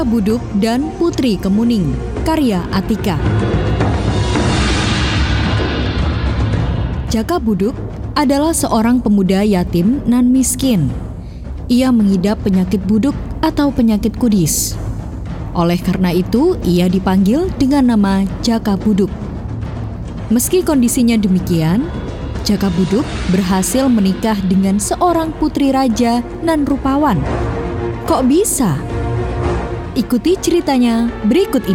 Jaka Buduk dan Putri Kemuning, karya Atika. Jaka Buduk adalah seorang pemuda yatim nan miskin. Ia mengidap penyakit buduk atau penyakit kudis. Oleh karena itu, ia dipanggil dengan nama Jaka Buduk. Meski kondisinya demikian, Jaka Buduk berhasil menikah dengan seorang putri raja nan rupawan. Kok bisa? Ikuti ceritanya berikut ini.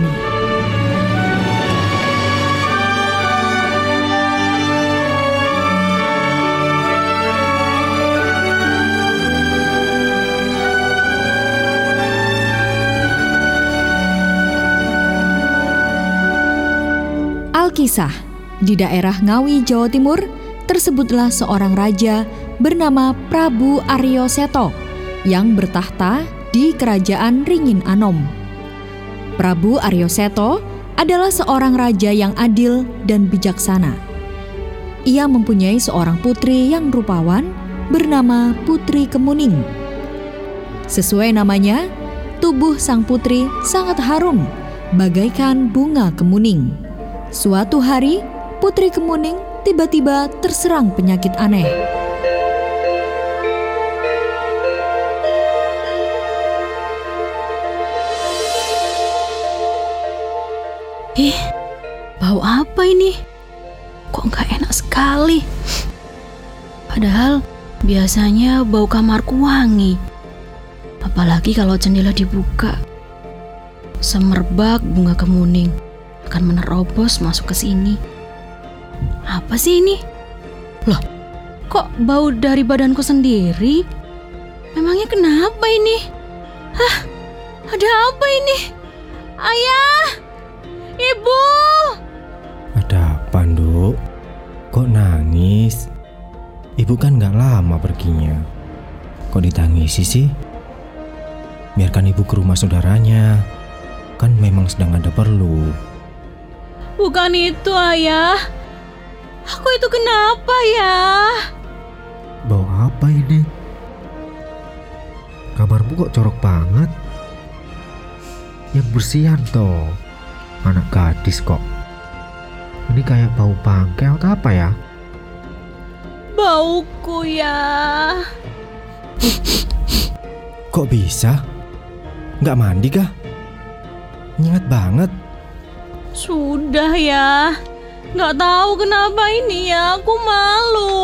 Alkisah, di daerah Ngawi, Jawa Timur, tersebutlah seorang raja bernama Prabu Aryo Seto yang bertahta di Kerajaan Ringin Anom. Prabu Aryo Seto adalah seorang raja yang adil dan bijaksana. Ia mempunyai seorang putri yang rupawan bernama Putri Kemuning. Sesuai namanya, tubuh sang putri sangat harum, bagaikan bunga kemuning. Suatu hari, Putri Kemuning tiba-tiba terserang penyakit aneh. Bau apa ini? Kok nggak enak sekali? Padahal biasanya bau kamarku wangi. Apalagi kalau jendela dibuka. Semerbak bunga kemuning akan menerobos masuk ke sini. Apa sih ini? Loh, kok bau dari badanku sendiri? Memangnya kenapa ini? Hah, ada apa ini? Ayah! Ibu! Ada apa, Nduk? Kok nangis? Ibu kan gak lama perginya. Kok ditangisi sih? Biarkan ibu ke rumah saudaranya. Kan memang sedang ada perlu. Bukan itu, Ayah. Aku itu kenapa, ya? Bau apa ini? Kamarmu kok corok banget? Yang bersihan toh. Anak gadis kok. Ini kayak bau bangkai atau apa ya? Bauku, ya. Kok bisa? Nggak mandi kah? Nyengat banget. Sudah ya, nggak tahu kenapa ini ya, aku malu.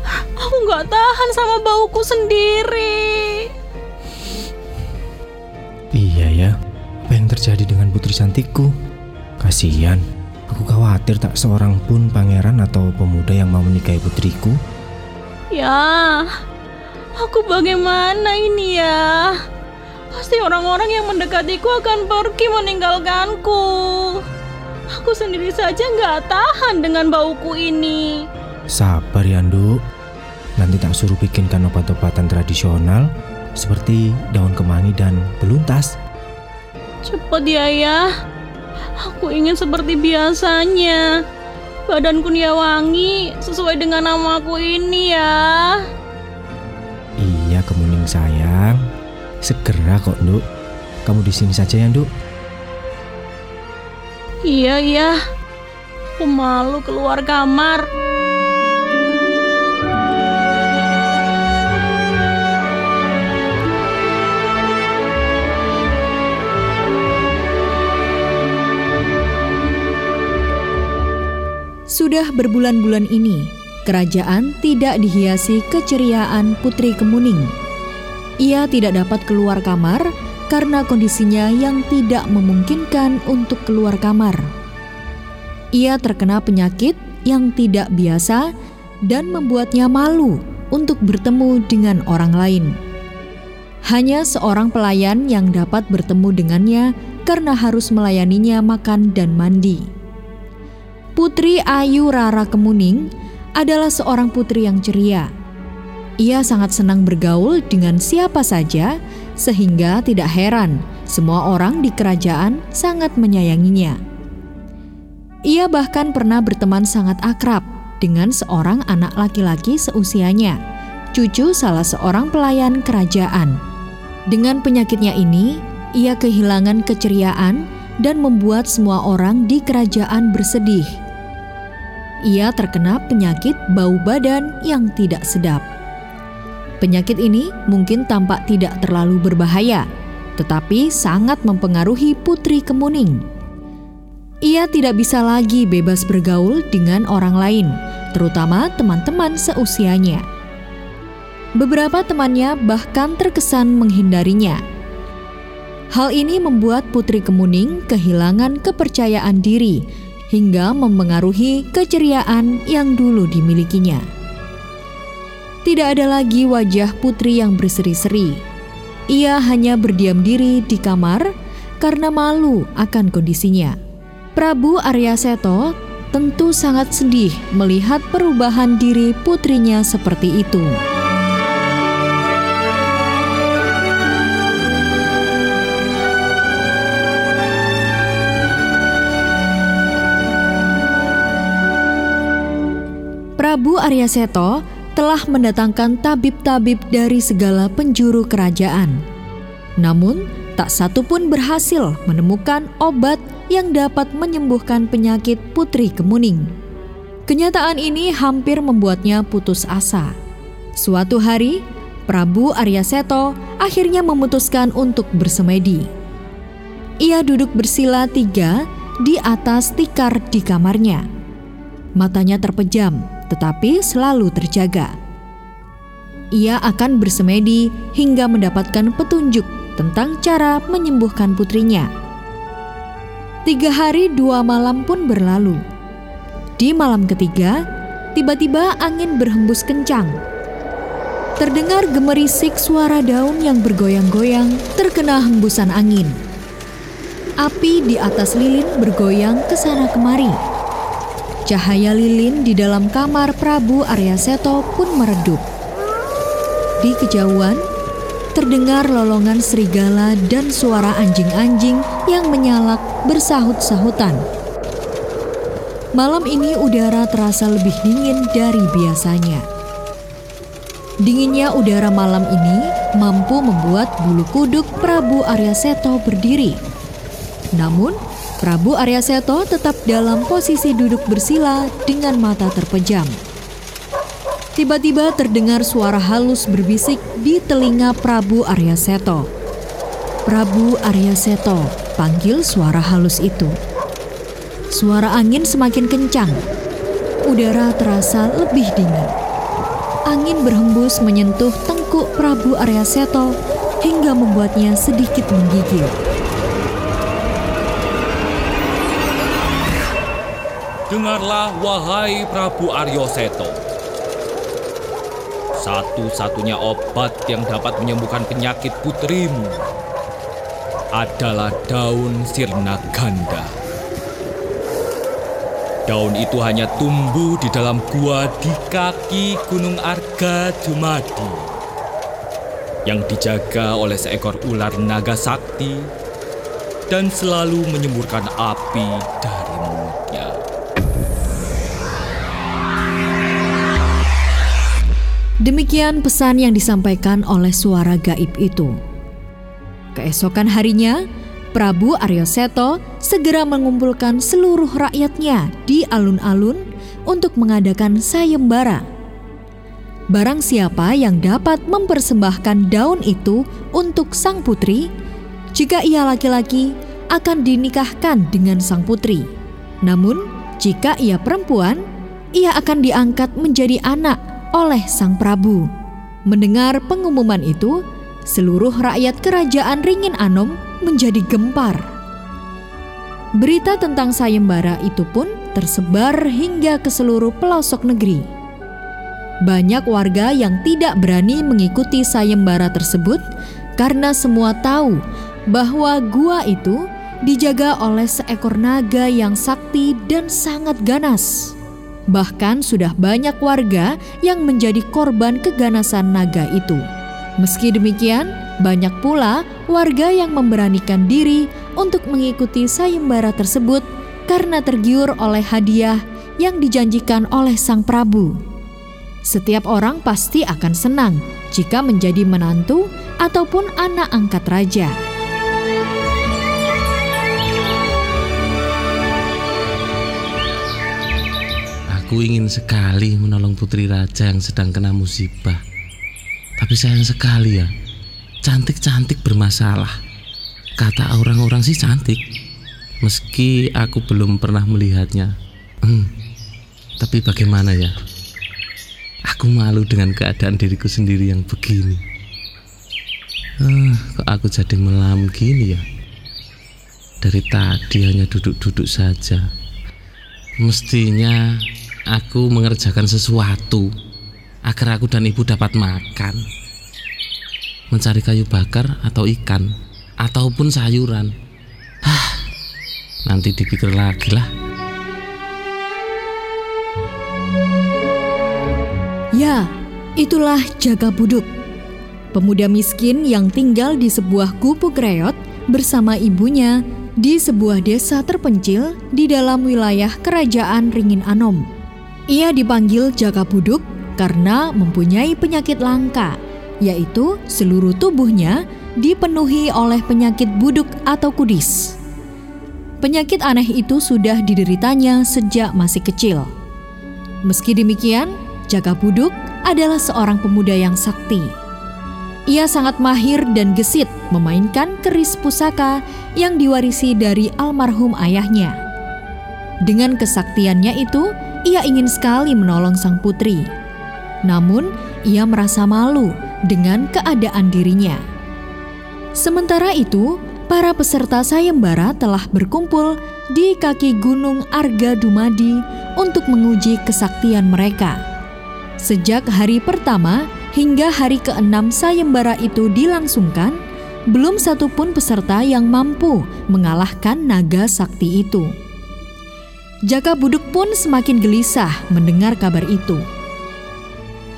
Aku nggak tahan sama bauku sendiri. Iya ya, apa yang terjadi dengan putri cantikku? Kasihan, aku khawatir tak seorang pun pangeran atau pemuda yang mau menikahi putriku. Ya, aku bagaimana ini ya? Pasti orang-orang yang mendekatiku akan pergi meninggalkanku. Aku sendiri saja nggak tahan dengan bauku ini. Sabar ya, Nduk. Nanti tak suruh bikinkan obat-obatan tradisional seperti daun kemangi dan beluntas. Cepat ya, Ayah. Aku ingin seperti biasanya. Badanku nia wangi sesuai dengan namaku ini ya. Iya, Kemuning sayang. Segera kok, Nduk. Kamu di sini saja ya, Nduk. Iya. Aku malu keluar kamar. Sudah berbulan-bulan ini, kerajaan tidak dihiasi keceriaan Putri Kemuning. Ia tidak dapat keluar kamar karena kondisinya yang tidak memungkinkan untuk keluar kamar. Ia terkena penyakit yang tidak biasa dan membuatnya malu untuk bertemu dengan orang lain. Hanya seorang pelayan yang dapat bertemu dengannya karena harus melayaninya makan dan mandi. Putri Ayu Rara Kemuning adalah seorang putri yang ceria. Ia sangat senang bergaul dengan siapa saja, sehingga tidak heran semua orang di kerajaan sangat menyayanginya. Ia bahkan pernah berteman sangat akrab dengan seorang anak laki-laki seusianya, cucu salah seorang pelayan kerajaan. Dengan penyakitnya ini, ia kehilangan keceriaan dan membuat semua orang di kerajaan bersedih. Ia terkena penyakit bau badan yang tidak sedap. Penyakit ini mungkin tampak tidak terlalu berbahaya, tetapi sangat mempengaruhi Putri Kemuning. Ia tidak bisa lagi bebas bergaul dengan orang lain, terutama teman-teman seusianya. Beberapa temannya bahkan terkesan menghindarinya. Hal ini membuat Putri Kemuning kehilangan kepercayaan diri hingga mempengaruhi keceriaan yang dulu dimilikinya. Tidak ada lagi wajah Putri yang berseri-seri. Ia hanya berdiam diri di kamar karena malu akan kondisinya. Prabu Aryo Seto tentu sangat sedih melihat perubahan diri putrinya seperti itu. Prabu Aryo Seto telah mendatangkan tabib-tabib dari segala penjuru kerajaan. Namun, tak satu pun berhasil menemukan obat yang dapat menyembuhkan penyakit Putri Kemuning. Kenyataan ini hampir membuatnya putus asa. Suatu hari, Prabu Aryo Seto akhirnya memutuskan untuk bersemedi. Ia duduk bersila tiga di atas tikar di kamarnya. Matanya terpejam, tetapi selalu terjaga. Ia akan bersemedi hingga mendapatkan petunjuk tentang cara menyembuhkan putrinya. 3 hari 2 malam pun berlalu. Di malam ketiga, tiba-tiba angin berhembus kencang. Terdengar gemerisik suara daun yang bergoyang-goyang terkena hembusan angin. Api di atas lilin bergoyang ke sana kemari. Cahaya lilin di dalam kamar Prabu Aryo Seto pun meredup. Di kejauhan, terdengar lolongan serigala dan suara anjing-anjing yang menyalak bersahut-sahutan. Malam ini udara terasa lebih dingin dari biasanya. Dinginnya udara malam ini mampu membuat bulu kuduk Prabu Aryo Seto berdiri. Namun, Prabu Aryo Seto tetap dalam posisi duduk bersila dengan mata terpejam. Tiba-tiba terdengar suara halus berbisik di telinga Prabu Aryo Seto. Prabu Aryo Seto, panggil suara halus itu. Suara angin semakin kencang. Udara terasa lebih dingin. Angin berhembus menyentuh tengkuk Prabu Aryo Seto hingga membuatnya sedikit menggigil. Dengarlah, wahai Prabu Aryo Seto. Satu-satunya obat yang dapat menyembuhkan penyakit putrimu adalah daun sirna ganda. Daun itu hanya tumbuh di dalam gua di kaki Gunung Arga Dumadi, yang dijaga oleh seekor ular naga sakti dan selalu menyemburkan api dari mulutnya. Demikian pesan yang disampaikan oleh suara gaib itu. Keesokan harinya, Prabu Aryo Seto segera mengumpulkan seluruh rakyatnya di alun-alun untuk mengadakan sayembara. Barang siapa yang dapat mempersembahkan daun itu untuk sang putri, jika ia laki-laki akan dinikahkan dengan sang putri. Namun, jika ia perempuan, ia akan diangkat menjadi anak oleh sang Prabu. Mendengar pengumuman itu, seluruh rakyat Kerajaan Ringin Anom menjadi gempar. Berita tentang sayembara itu pun tersebar hingga ke seluruh pelosok negeri. Banyak warga yang tidak berani mengikuti sayembara tersebut karena semua tahu bahwa gua itu dijaga oleh seekor naga yang sakti dan sangat ganas. Bahkan sudah banyak warga yang menjadi korban keganasan naga itu. Meski demikian, banyak pula warga yang memberanikan diri untuk mengikuti sayembara tersebut karena tergiur oleh hadiah yang dijanjikan oleh sang Prabu. Setiap orang pasti akan senang jika menjadi menantu ataupun anak angkat raja. Aku ingin sekali menolong putri raja yang sedang kena musibah. Tapi sayang sekali ya, cantik-cantik bermasalah. Kata orang-orang sih cantik, meski aku belum pernah melihatnya. Tapi bagaimana ya? Aku malu dengan keadaan diriku sendiri yang begini. Kok aku jadi melamun gini ya? Dari tadi hanya duduk-duduk saja. Mestinya aku mengerjakan sesuatu agar aku dan ibu dapat makan. Mencari kayu bakar atau ikan ataupun sayuran. Nanti dipikir lagi lah. Ya, itulah Jaka Buduk, pemuda miskin yang tinggal di sebuah gubuk reot bersama ibunya di sebuah desa terpencil di dalam wilayah Kerajaan Ringin Anom. Ia dipanggil Jaka Buduk karena mempunyai penyakit langka, yaitu seluruh tubuhnya dipenuhi oleh penyakit buduk atau kudis. Penyakit aneh itu sudah dideritanya sejak masih kecil. Meski demikian, Jaka Buduk adalah seorang pemuda yang sakti. Ia sangat mahir dan gesit memainkan keris pusaka yang diwarisi dari almarhum ayahnya. Dengan kesaktiannya itu, ia ingin sekali menolong sang putri. Namun, ia merasa malu dengan keadaan dirinya. Sementara itu, para peserta sayembara telah berkumpul di kaki Gunung Arga Dumadi untuk menguji kesaktian mereka. Sejak hari pertama, hingga hari ke-6 sayembara itu dilangsungkan, belum satupun peserta yang mampu mengalahkan naga sakti itu. Jaka Buduk pun semakin gelisah mendengar kabar itu.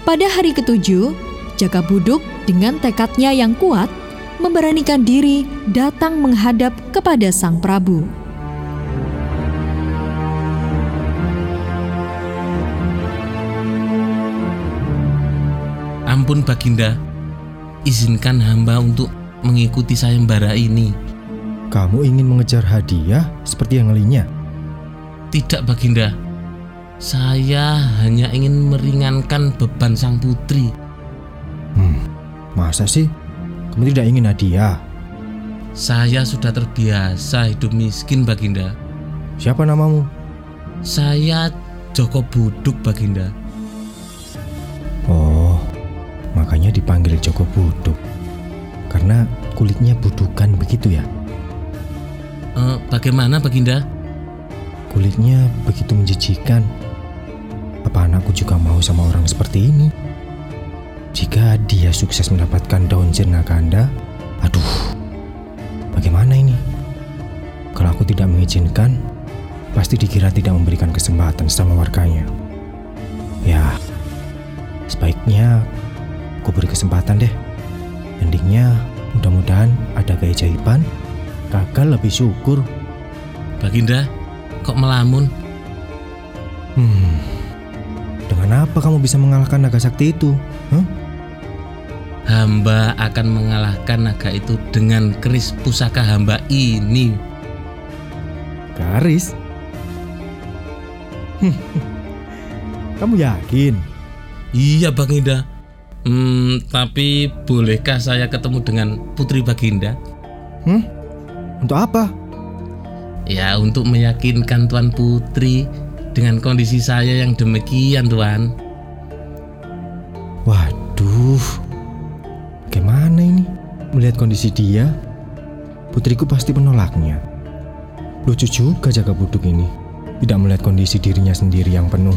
Pada hari ke-7, Jaka Buduk dengan tekadnya yang kuat memberanikan diri datang menghadap kepada sang Prabu. Ampun Baginda, izinkan hamba untuk mengikuti sayembara ini. Kamu ingin mengejar hadiah seperti yang lainnya? Tidak Baginda, saya hanya ingin meringankan beban sang putri. Masa sih? Kamu tidak ingin hadiah? Saya sudah terbiasa hidup miskin Baginda. Siapa namamu? Saya Jaka Buduk Baginda. Makanya dipanggil Jaka Buduk karena kulitnya budukan begitu ya? Bagaimana Baginda? Kulitnya begitu menjijikan. Apa anakku juga mau sama orang seperti ini? Jika dia sukses mendapatkan daun sirna ganda, aduh, bagaimana ini? Kalau aku tidak mengizinkan, pasti dikira tidak memberikan kesempatan sama warganya. Ya, sebaiknya aku beri kesempatan deh. Endingnya mudah-mudahan ada keajaiban. Gagal lebih syukur. Baginda, kok melamun? Dengan apa kamu bisa mengalahkan naga sakti itu? Hamba akan mengalahkan naga itu dengan keris pusaka hamba ini. Keris? Kamu yakin? Iya Baginda. Tapi bolehkah saya ketemu dengan putri Baginda? Untuk apa? Ya, untuk meyakinkan Tuan Putri dengan kondisi saya yang demikian, Tuan. Waduh, gimana ini? Melihat kondisi dia, putriku pasti menolaknya. Lucu juga Jaka Buduk ini, tidak melihat kondisi dirinya sendiri yang penuh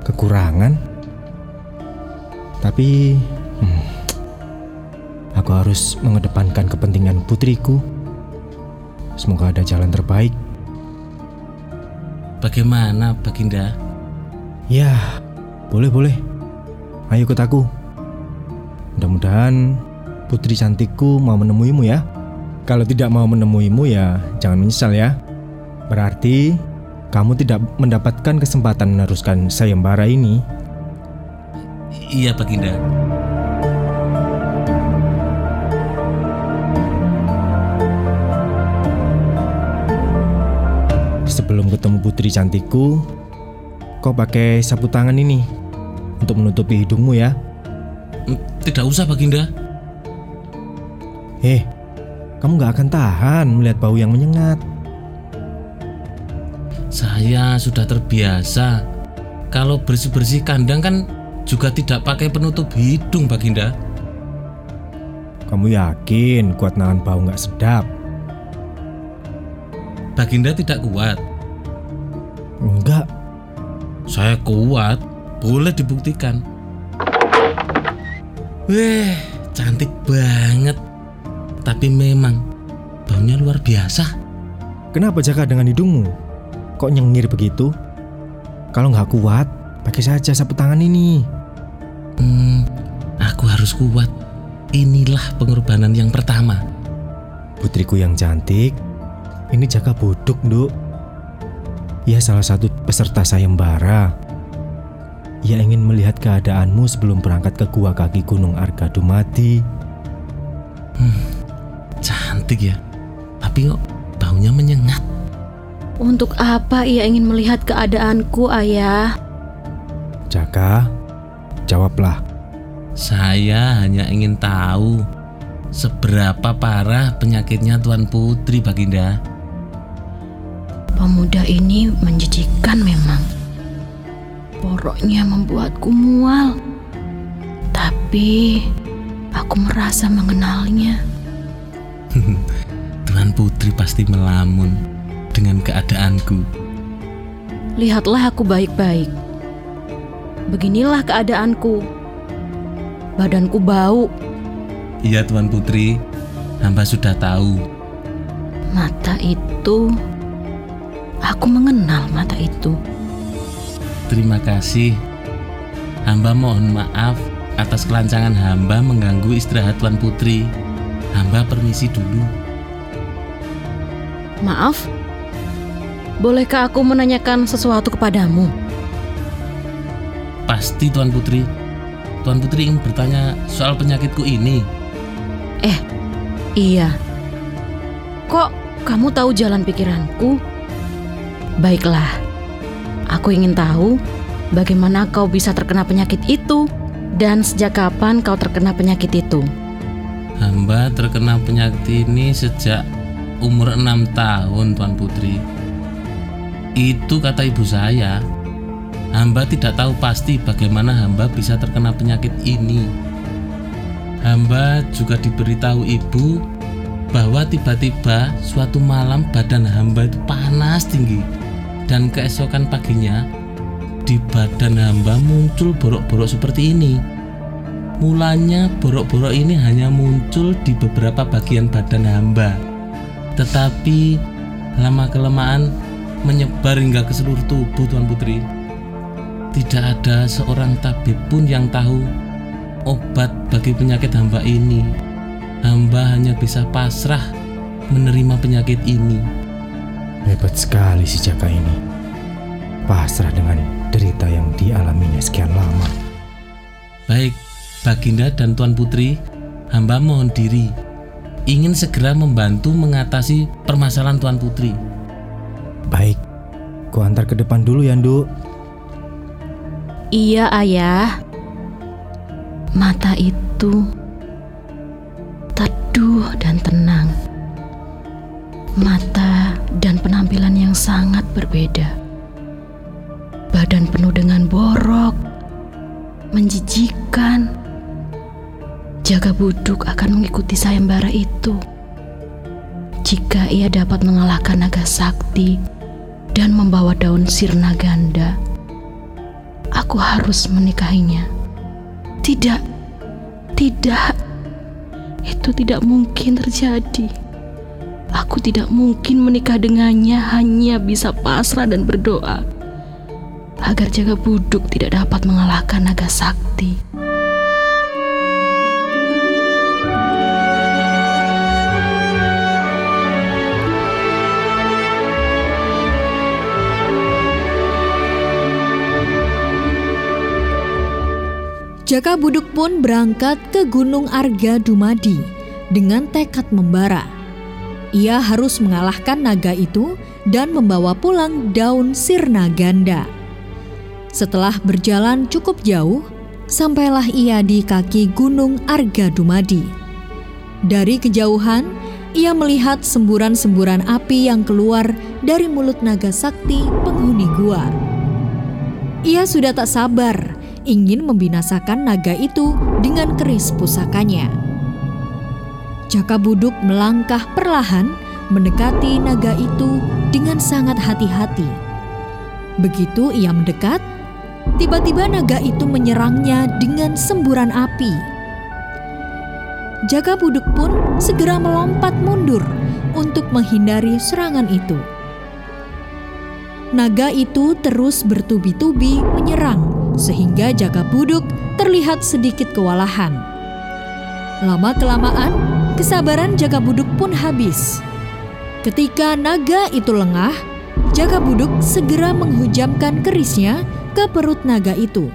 kekurangan. Tapi, aku harus mengedepankan kepentingan putriku. Semoga ada jalan terbaik. Bagaimana, Baginda? Ya, boleh. Ayo ikut aku. Mudah-mudahan putri cantikku mau menemuimu ya. Kalau tidak mau menemuimu ya, jangan menyesal ya. Berarti, kamu tidak mendapatkan kesempatan meneruskan sayembara ini. Iya Baginda. Sebelum ketemu putri cantikku, Kau pakai sapu tangan ini untuk menutupi hidungmu ya. Tidak usah, Baginda. Kamu gak akan tahan melihat bau yang menyengat. Saya sudah terbiasa. Kalau bersih-bersih kandang kan juga tidak pakai penutup hidung, Baginda. Kamu yakin kuat nahan bau gak sedap? Baginda tidak kuat. Enggak. Saya kuat, boleh dibuktikan. Weh, cantik banget. Tapi memang baunya luar biasa. Kenapa Jaka dengan hidungmu? Kok nyengir begitu? Kalau nggak kuat, pakai saja sapu tangan ini. Aku harus kuat. Inilah pengorbanan yang pertama. Putriku yang cantik, ini Jaka Buduk, Nduk. Ia salah satu peserta sayembara. Ia ingin melihat keadaanmu sebelum berangkat ke gua kaki Gunung Arga Dumadi. Cantik ya, tapi kok baunya menyengat. Untuk apa ia ingin melihat keadaanku, Ayah? Jaka, jawablah. Saya hanya ingin tahu seberapa parah penyakitnya Tuan Putri, Baginda. Pemuda ini menjijikkan memang. Poroknya membuatku mual. Tapi aku merasa mengenalnya. Tuan Putri pasti melamun dengan keadaanku. Lihatlah aku baik-baik. Beginilah keadaanku. Badanku bau. Iya, Tuan Putri, hamba sudah tahu. Mata itu, aku mengenal mata itu. Terima kasih. Hamba mohon maaf atas kelancangan hamba mengganggu istirahat Tuan Putri. Hamba permisi dulu. Maaf, bolehkah aku menanyakan sesuatu kepadamu? Pasti, Tuan Putri. Tuan Putri ingin bertanya soal penyakitku ini. Iya. Kok kamu tahu jalan pikiranku? Baiklah, aku ingin tahu bagaimana kau bisa terkena penyakit itu dan sejak kapan kau terkena penyakit itu. Hamba terkena penyakit ini sejak umur 6 tahun, Tuan Putri. Itu kata ibu saya. Hamba tidak tahu pasti bagaimana hamba bisa terkena penyakit ini. Hamba juga diberitahu ibu bahwa tiba-tiba suatu malam badan hamba itu panas tinggi dan keesokan paginya di badan hamba muncul borok-borok seperti ini. Mulanya borok-borok ini hanya muncul di beberapa bagian badan hamba, tetapi lama-kelamaan menyebar hingga ke seluruh tubuh, Tuan Putri. Tidak ada seorang tabib pun yang tahu obat bagi penyakit hamba ini. Hamba hanya bisa pasrah menerima penyakit ini. Hebat sekali si Jaka ini. Pasrah dengan derita yang dialaminya sekian lama. Baik, Baginda dan Tuan Putri, hamba mohon diri. Ingin segera membantu mengatasi permasalahan Tuan Putri. Baik, ku antar ke depan dulu ya, Nduk. Iya, Ayah. Mata itu teduh dan tenang. Mata dan penampilan yang sangat berbeda. Badan penuh dengan borok, menjijikan. Jaka Buduk akan mengikuti sayembara itu jika ia dapat mengalahkan naga sakti dan membawa daun sirna ganda. Aku harus menikahinya. Tidak. Itu tidak mungkin terjadi. Aku tidak mungkin menikah dengannya, hanya bisa pasrah dan berdoa agar Jaka Buduk tidak dapat mengalahkan naga sakti. Jaka Buduk pun berangkat ke Gunung Arga Dumadi dengan tekad membara. Ia harus mengalahkan naga itu dan membawa pulang daun sirna ganda. Setelah berjalan cukup jauh, sampailah ia di kaki Gunung Arga Dumadi. Dari kejauhan, ia melihat semburan-semburan api yang keluar dari mulut naga sakti penghuni gua. Ia sudah tak sabar, ingin membinasakan naga itu dengan keris pusakanya. Jaka Buduk melangkah perlahan mendekati naga itu dengan sangat hati-hati. Begitu ia mendekat, tiba-tiba naga itu menyerangnya dengan semburan api. Jaka Buduk pun segera melompat mundur untuk menghindari serangan itu. Naga itu terus bertubi-tubi menyerang sehingga Jaka Buduk terlihat sedikit kewalahan. Lama-kelamaan, kesabaran Jaka Buduk pun habis. Ketika naga itu lengah, Jaka Buduk segera menghujamkan kerisnya ke perut naga itu.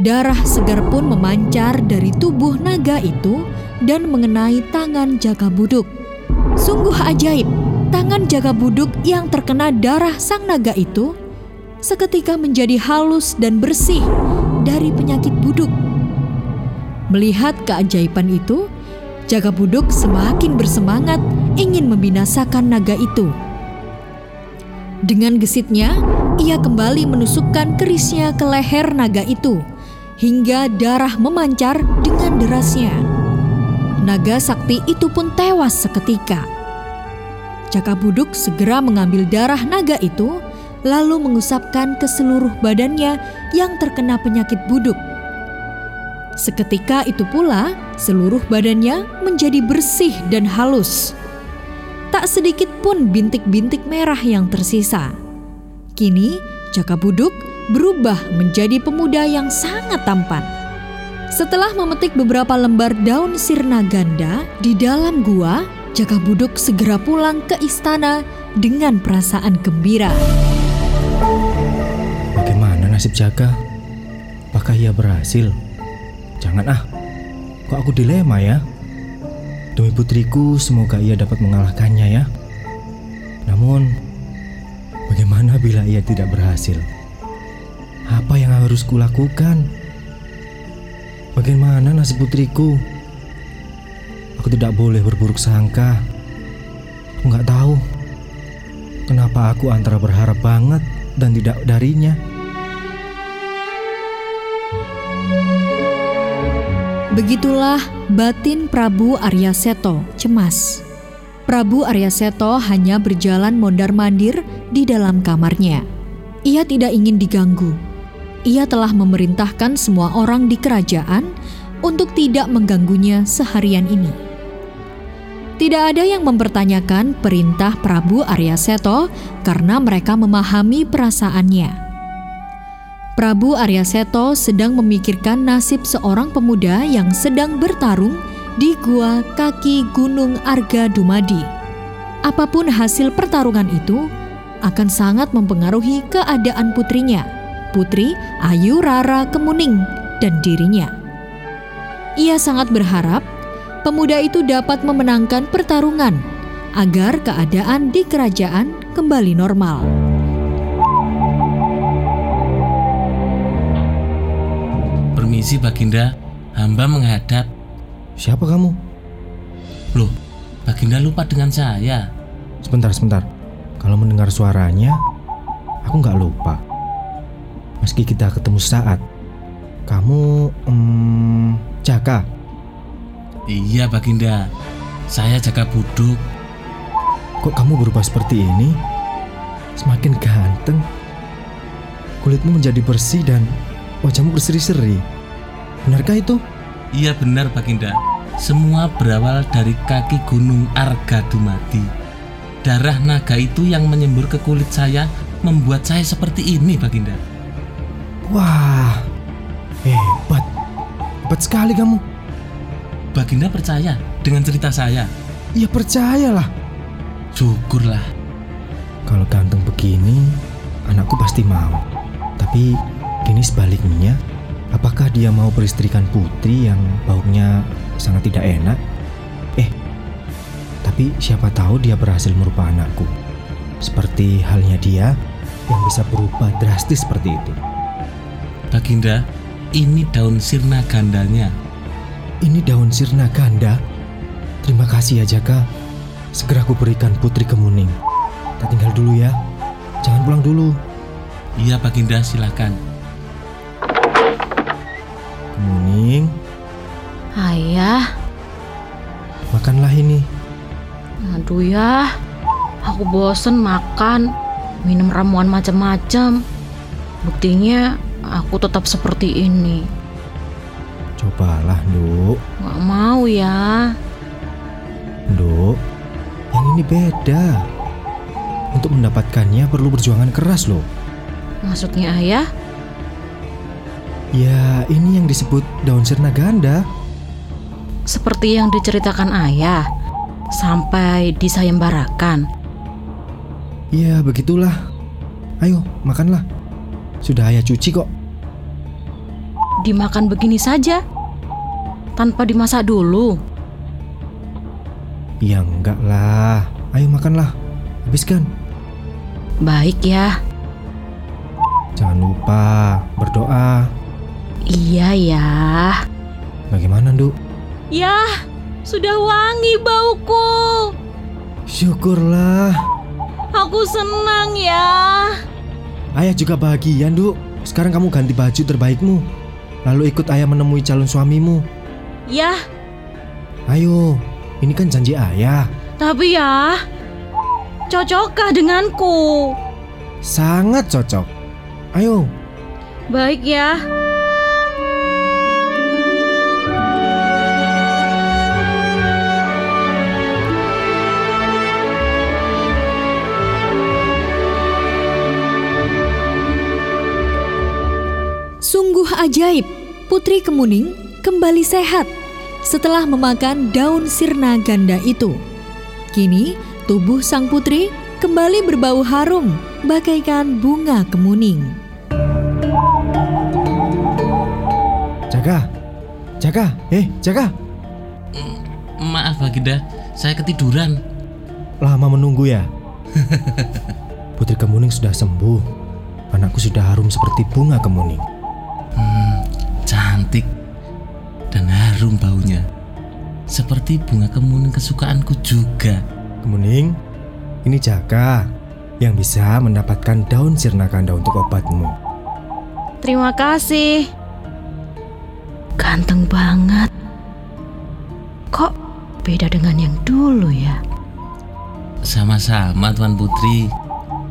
Darah segar pun memancar dari tubuh naga itu dan mengenai tangan Jaka Buduk. Sungguh ajaib, tangan Jaka Buduk yang terkena darah sang naga itu seketika menjadi halus dan bersih dari penyakit buduk. Melihat keajaiban itu, Jaka Buduk semakin bersemangat ingin membinasakan naga itu. Dengan gesitnya, ia kembali menusukkan kerisnya ke leher naga itu, hingga darah memancar dengan derasnya. Naga sakti itu pun tewas seketika. Jaka Buduk segera mengambil darah naga itu, lalu mengusapkan ke seluruh badannya yang terkena penyakit buduk. Seketika itu pula, seluruh badannya menjadi bersih dan halus. Tak sedikit pun bintik-bintik merah yang tersisa. Kini, Jaka Buduk berubah menjadi pemuda yang sangat tampan. Setelah memetik beberapa lembar daun sirna ganda di dalam gua, Jaka Buduk segera pulang ke istana dengan perasaan gembira. Bagaimana nasib Jaka? Apakah ia berhasil? Jangan kok aku dilema ya? Demi putriku, semoga ia dapat mengalahkannya ya. Namun, bagaimana bila ia tidak berhasil? Apa yang harus kulakukan? Bagaimana nasib putriku? Aku tidak boleh berburuk sangka. Aku nggak tahu kenapa aku antara berharap banget dan tidak darinya. Begitulah batin Prabu Aryo Seto cemas. Prabu Aryo Seto hanya berjalan mondar-mandir di dalam kamarnya. Ia tidak ingin diganggu. Ia telah memerintahkan semua orang di kerajaan untuk tidak mengganggunya seharian ini. Tidak ada yang mempertanyakan perintah Prabu Aryo Seto karena mereka memahami perasaannya. Prabu Aryo Seto sedang memikirkan nasib seorang pemuda yang sedang bertarung di gua kaki Gunung Arga Dumadi. Apapun hasil pertarungan itu akan sangat mempengaruhi keadaan putrinya, Putri Ayu Rara Kemuning, dan dirinya. Ia sangat berharap pemuda itu dapat memenangkan pertarungan agar keadaan di kerajaan kembali normal. Permisi Baginda, hamba menghadap. Siapa kamu? Loh, Baginda lupa dengan saya. Sebentar. Kalau mendengar suaranya, aku nggak lupa. Meski kita ketemu saat, kamu Jaka? Iya Baginda, saya Jaka Buduk. Kok kamu berubah seperti ini? Semakin ganteng. Kulitmu menjadi bersih dan wajahmu berseri-seri. Benarkah itu? Iya benar Baginda. Semua berawal dari kaki Gunung Arga Dumadi. Darah naga itu yang menyembur ke kulit saya membuat saya seperti ini Baginda. Wah, hebat. Hebat sekali kamu. Baginda percaya dengan cerita saya? Iya percayalah. Syukurlah. Kalau ganteng begini, anakku pasti mau. Tapi kini sebaliknya, apakah dia mau beristrikan putri yang baunya sangat tidak enak? Tapi siapa tahu dia berhasil merubah anakku. Seperti halnya dia, yang bisa berubah drastis seperti itu. Baginda, ini daun sirna gandanya. Ini daun sirna ganda? Terima kasih ya Jaka. Segera aku berikan Putri Kemuning. Kita tinggal dulu ya. Jangan pulang dulu. Iya Baginda, silakan. Kemuning. Ayah. Makanlah ini. Aduh ya, aku bosen makan, minum ramuan macam-macam. Buktinya aku tetap seperti ini. Cobalah, Nduk. Gak mau ya. Nduk, yang ini beda. Untuk mendapatkannya perlu perjuangan keras loh. Maksudnya ayah? Ya, ini yang disebut daun sirna ganda. Seperti yang diceritakan ayah, sampai disayembarakan. Ya, begitulah. Ayo, makanlah. Sudah ayah cuci kok. Dimakan begini saja? Tanpa dimasak dulu? Ya enggak lah. Ayo makanlah. Habiskan. Baik ya. Jangan lupa berdoa. Iya ya. Bagaimana, Nduk? Yah, sudah wangi bauku. Syukurlah. Aku senang ya. Ayah juga bahagia, Nduk. Sekarang kamu ganti baju terbaikmu, lalu ikut ayah menemui calon suamimu. Yah. Ayo, ini kan janji ayah. Tapi ya, cocokkah denganku? Sangat cocok. Ayo. Baik ya. Sungguh ajaib, Putri Kemuning kembali sehat setelah memakan daun sirna ganda itu. Kini, tubuh sang putri kembali berbau harum, bagaikan bunga kemuning. Jaka, Jaka, Jaka. Maaf Baginda, saya ketiduran. Lama menunggu ya? Putri Kemuning sudah sembuh. Anakku sudah harum seperti bunga kemuning. Cantik dan harum baunya. Seperti bunga kemuning kesukaanku juga. Kemuning, ini Jaka yang bisa mendapatkan daun sirna ganda untuk obatmu. Terima kasih. Ganteng banget. Kok beda dengan yang dulu ya? Sama-sama Tuan Putri.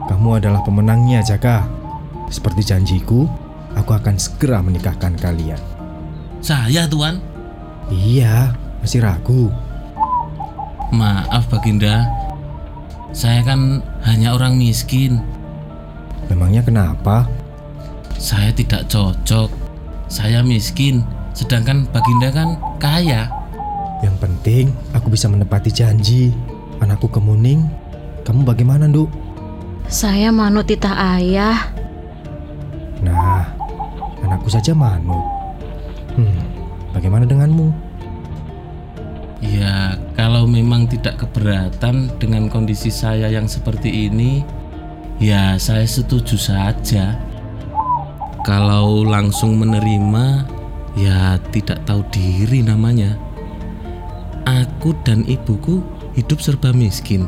Kamu adalah pemenangnya Jaka. Seperti janjiku, aku akan segera menikahkan kalian. Saya, Tuan? Iya, masih ragu. Maaf, Baginda. Saya kan hanya orang miskin. Memangnya kenapa? Saya tidak cocok. Saya miskin, sedangkan Baginda kan kaya. Yang penting, aku bisa menepati janji. Anakku Kemuning, kamu bagaimana, Nduk? Saya manut titah ayah. Nah, aku saja manut. Bagaimana denganmu? Ya, kalau memang tidak keberatan dengan kondisi saya yang seperti ini, ya saya setuju saja. Kalau langsung menerima, ya tidak tahu diri namanya. Aku dan ibuku hidup serba miskin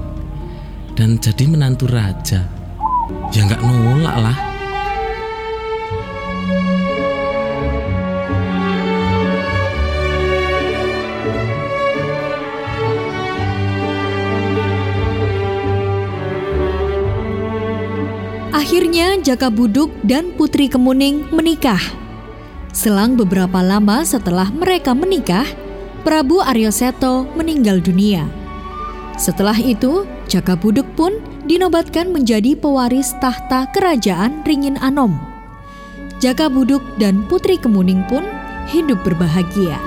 dan jadi menantu raja. Ya nggak nolak lah. Akhirnya Jaka Buduk dan Putri Kemuning menikah. Selang beberapa lama setelah mereka menikah, Prabu Aryo Seto meninggal dunia. Setelah itu, Jaka Buduk pun dinobatkan menjadi pewaris tahta Kerajaan Ringin Anom. Jaka Buduk dan Putri Kemuning pun hidup berbahagia.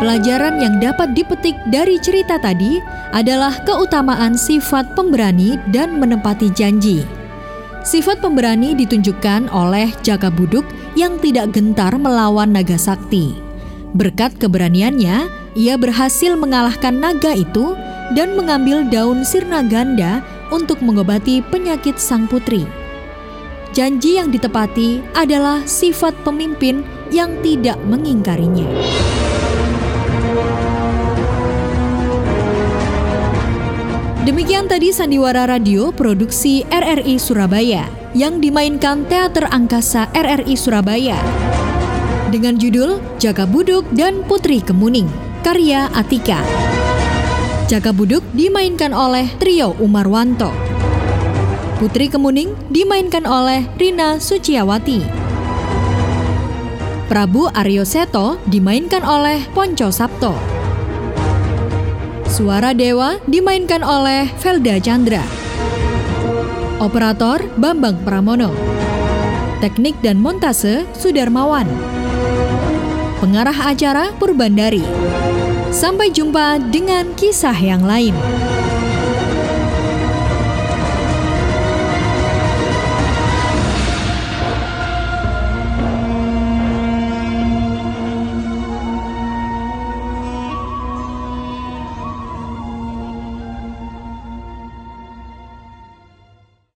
Pelajaran yang dapat dipetik dari cerita tadi adalah keutamaan sifat pemberani dan menepati janji. Sifat pemberani ditunjukkan oleh Jaka Buduk yang tidak gentar melawan naga sakti. Berkat keberaniannya, ia berhasil mengalahkan naga itu dan mengambil daun sirna ganda untuk mengobati penyakit sang putri. Janji yang ditepati adalah sifat pemimpin yang tidak mengingkarinya. Demikian tadi Sandiwara Radio produksi RRI Surabaya yang dimainkan Teater Angkasa RRI Surabaya dengan judul Jaka Buduk dan Putri Kemuning, karya Atika. Jaka Buduk dimainkan oleh Trio Umar Wanto. Putri Kemuning dimainkan oleh Rina Suciyawati. Prabu Aryo Seto dimainkan oleh Ponco Sabto. Suara Dewa dimainkan oleh Felda Chandra. Operator Bambang Pramono. Teknik dan montase Sudarmawan. Pengarah acara Purbandari. Sampai jumpa dengan kisah yang lain.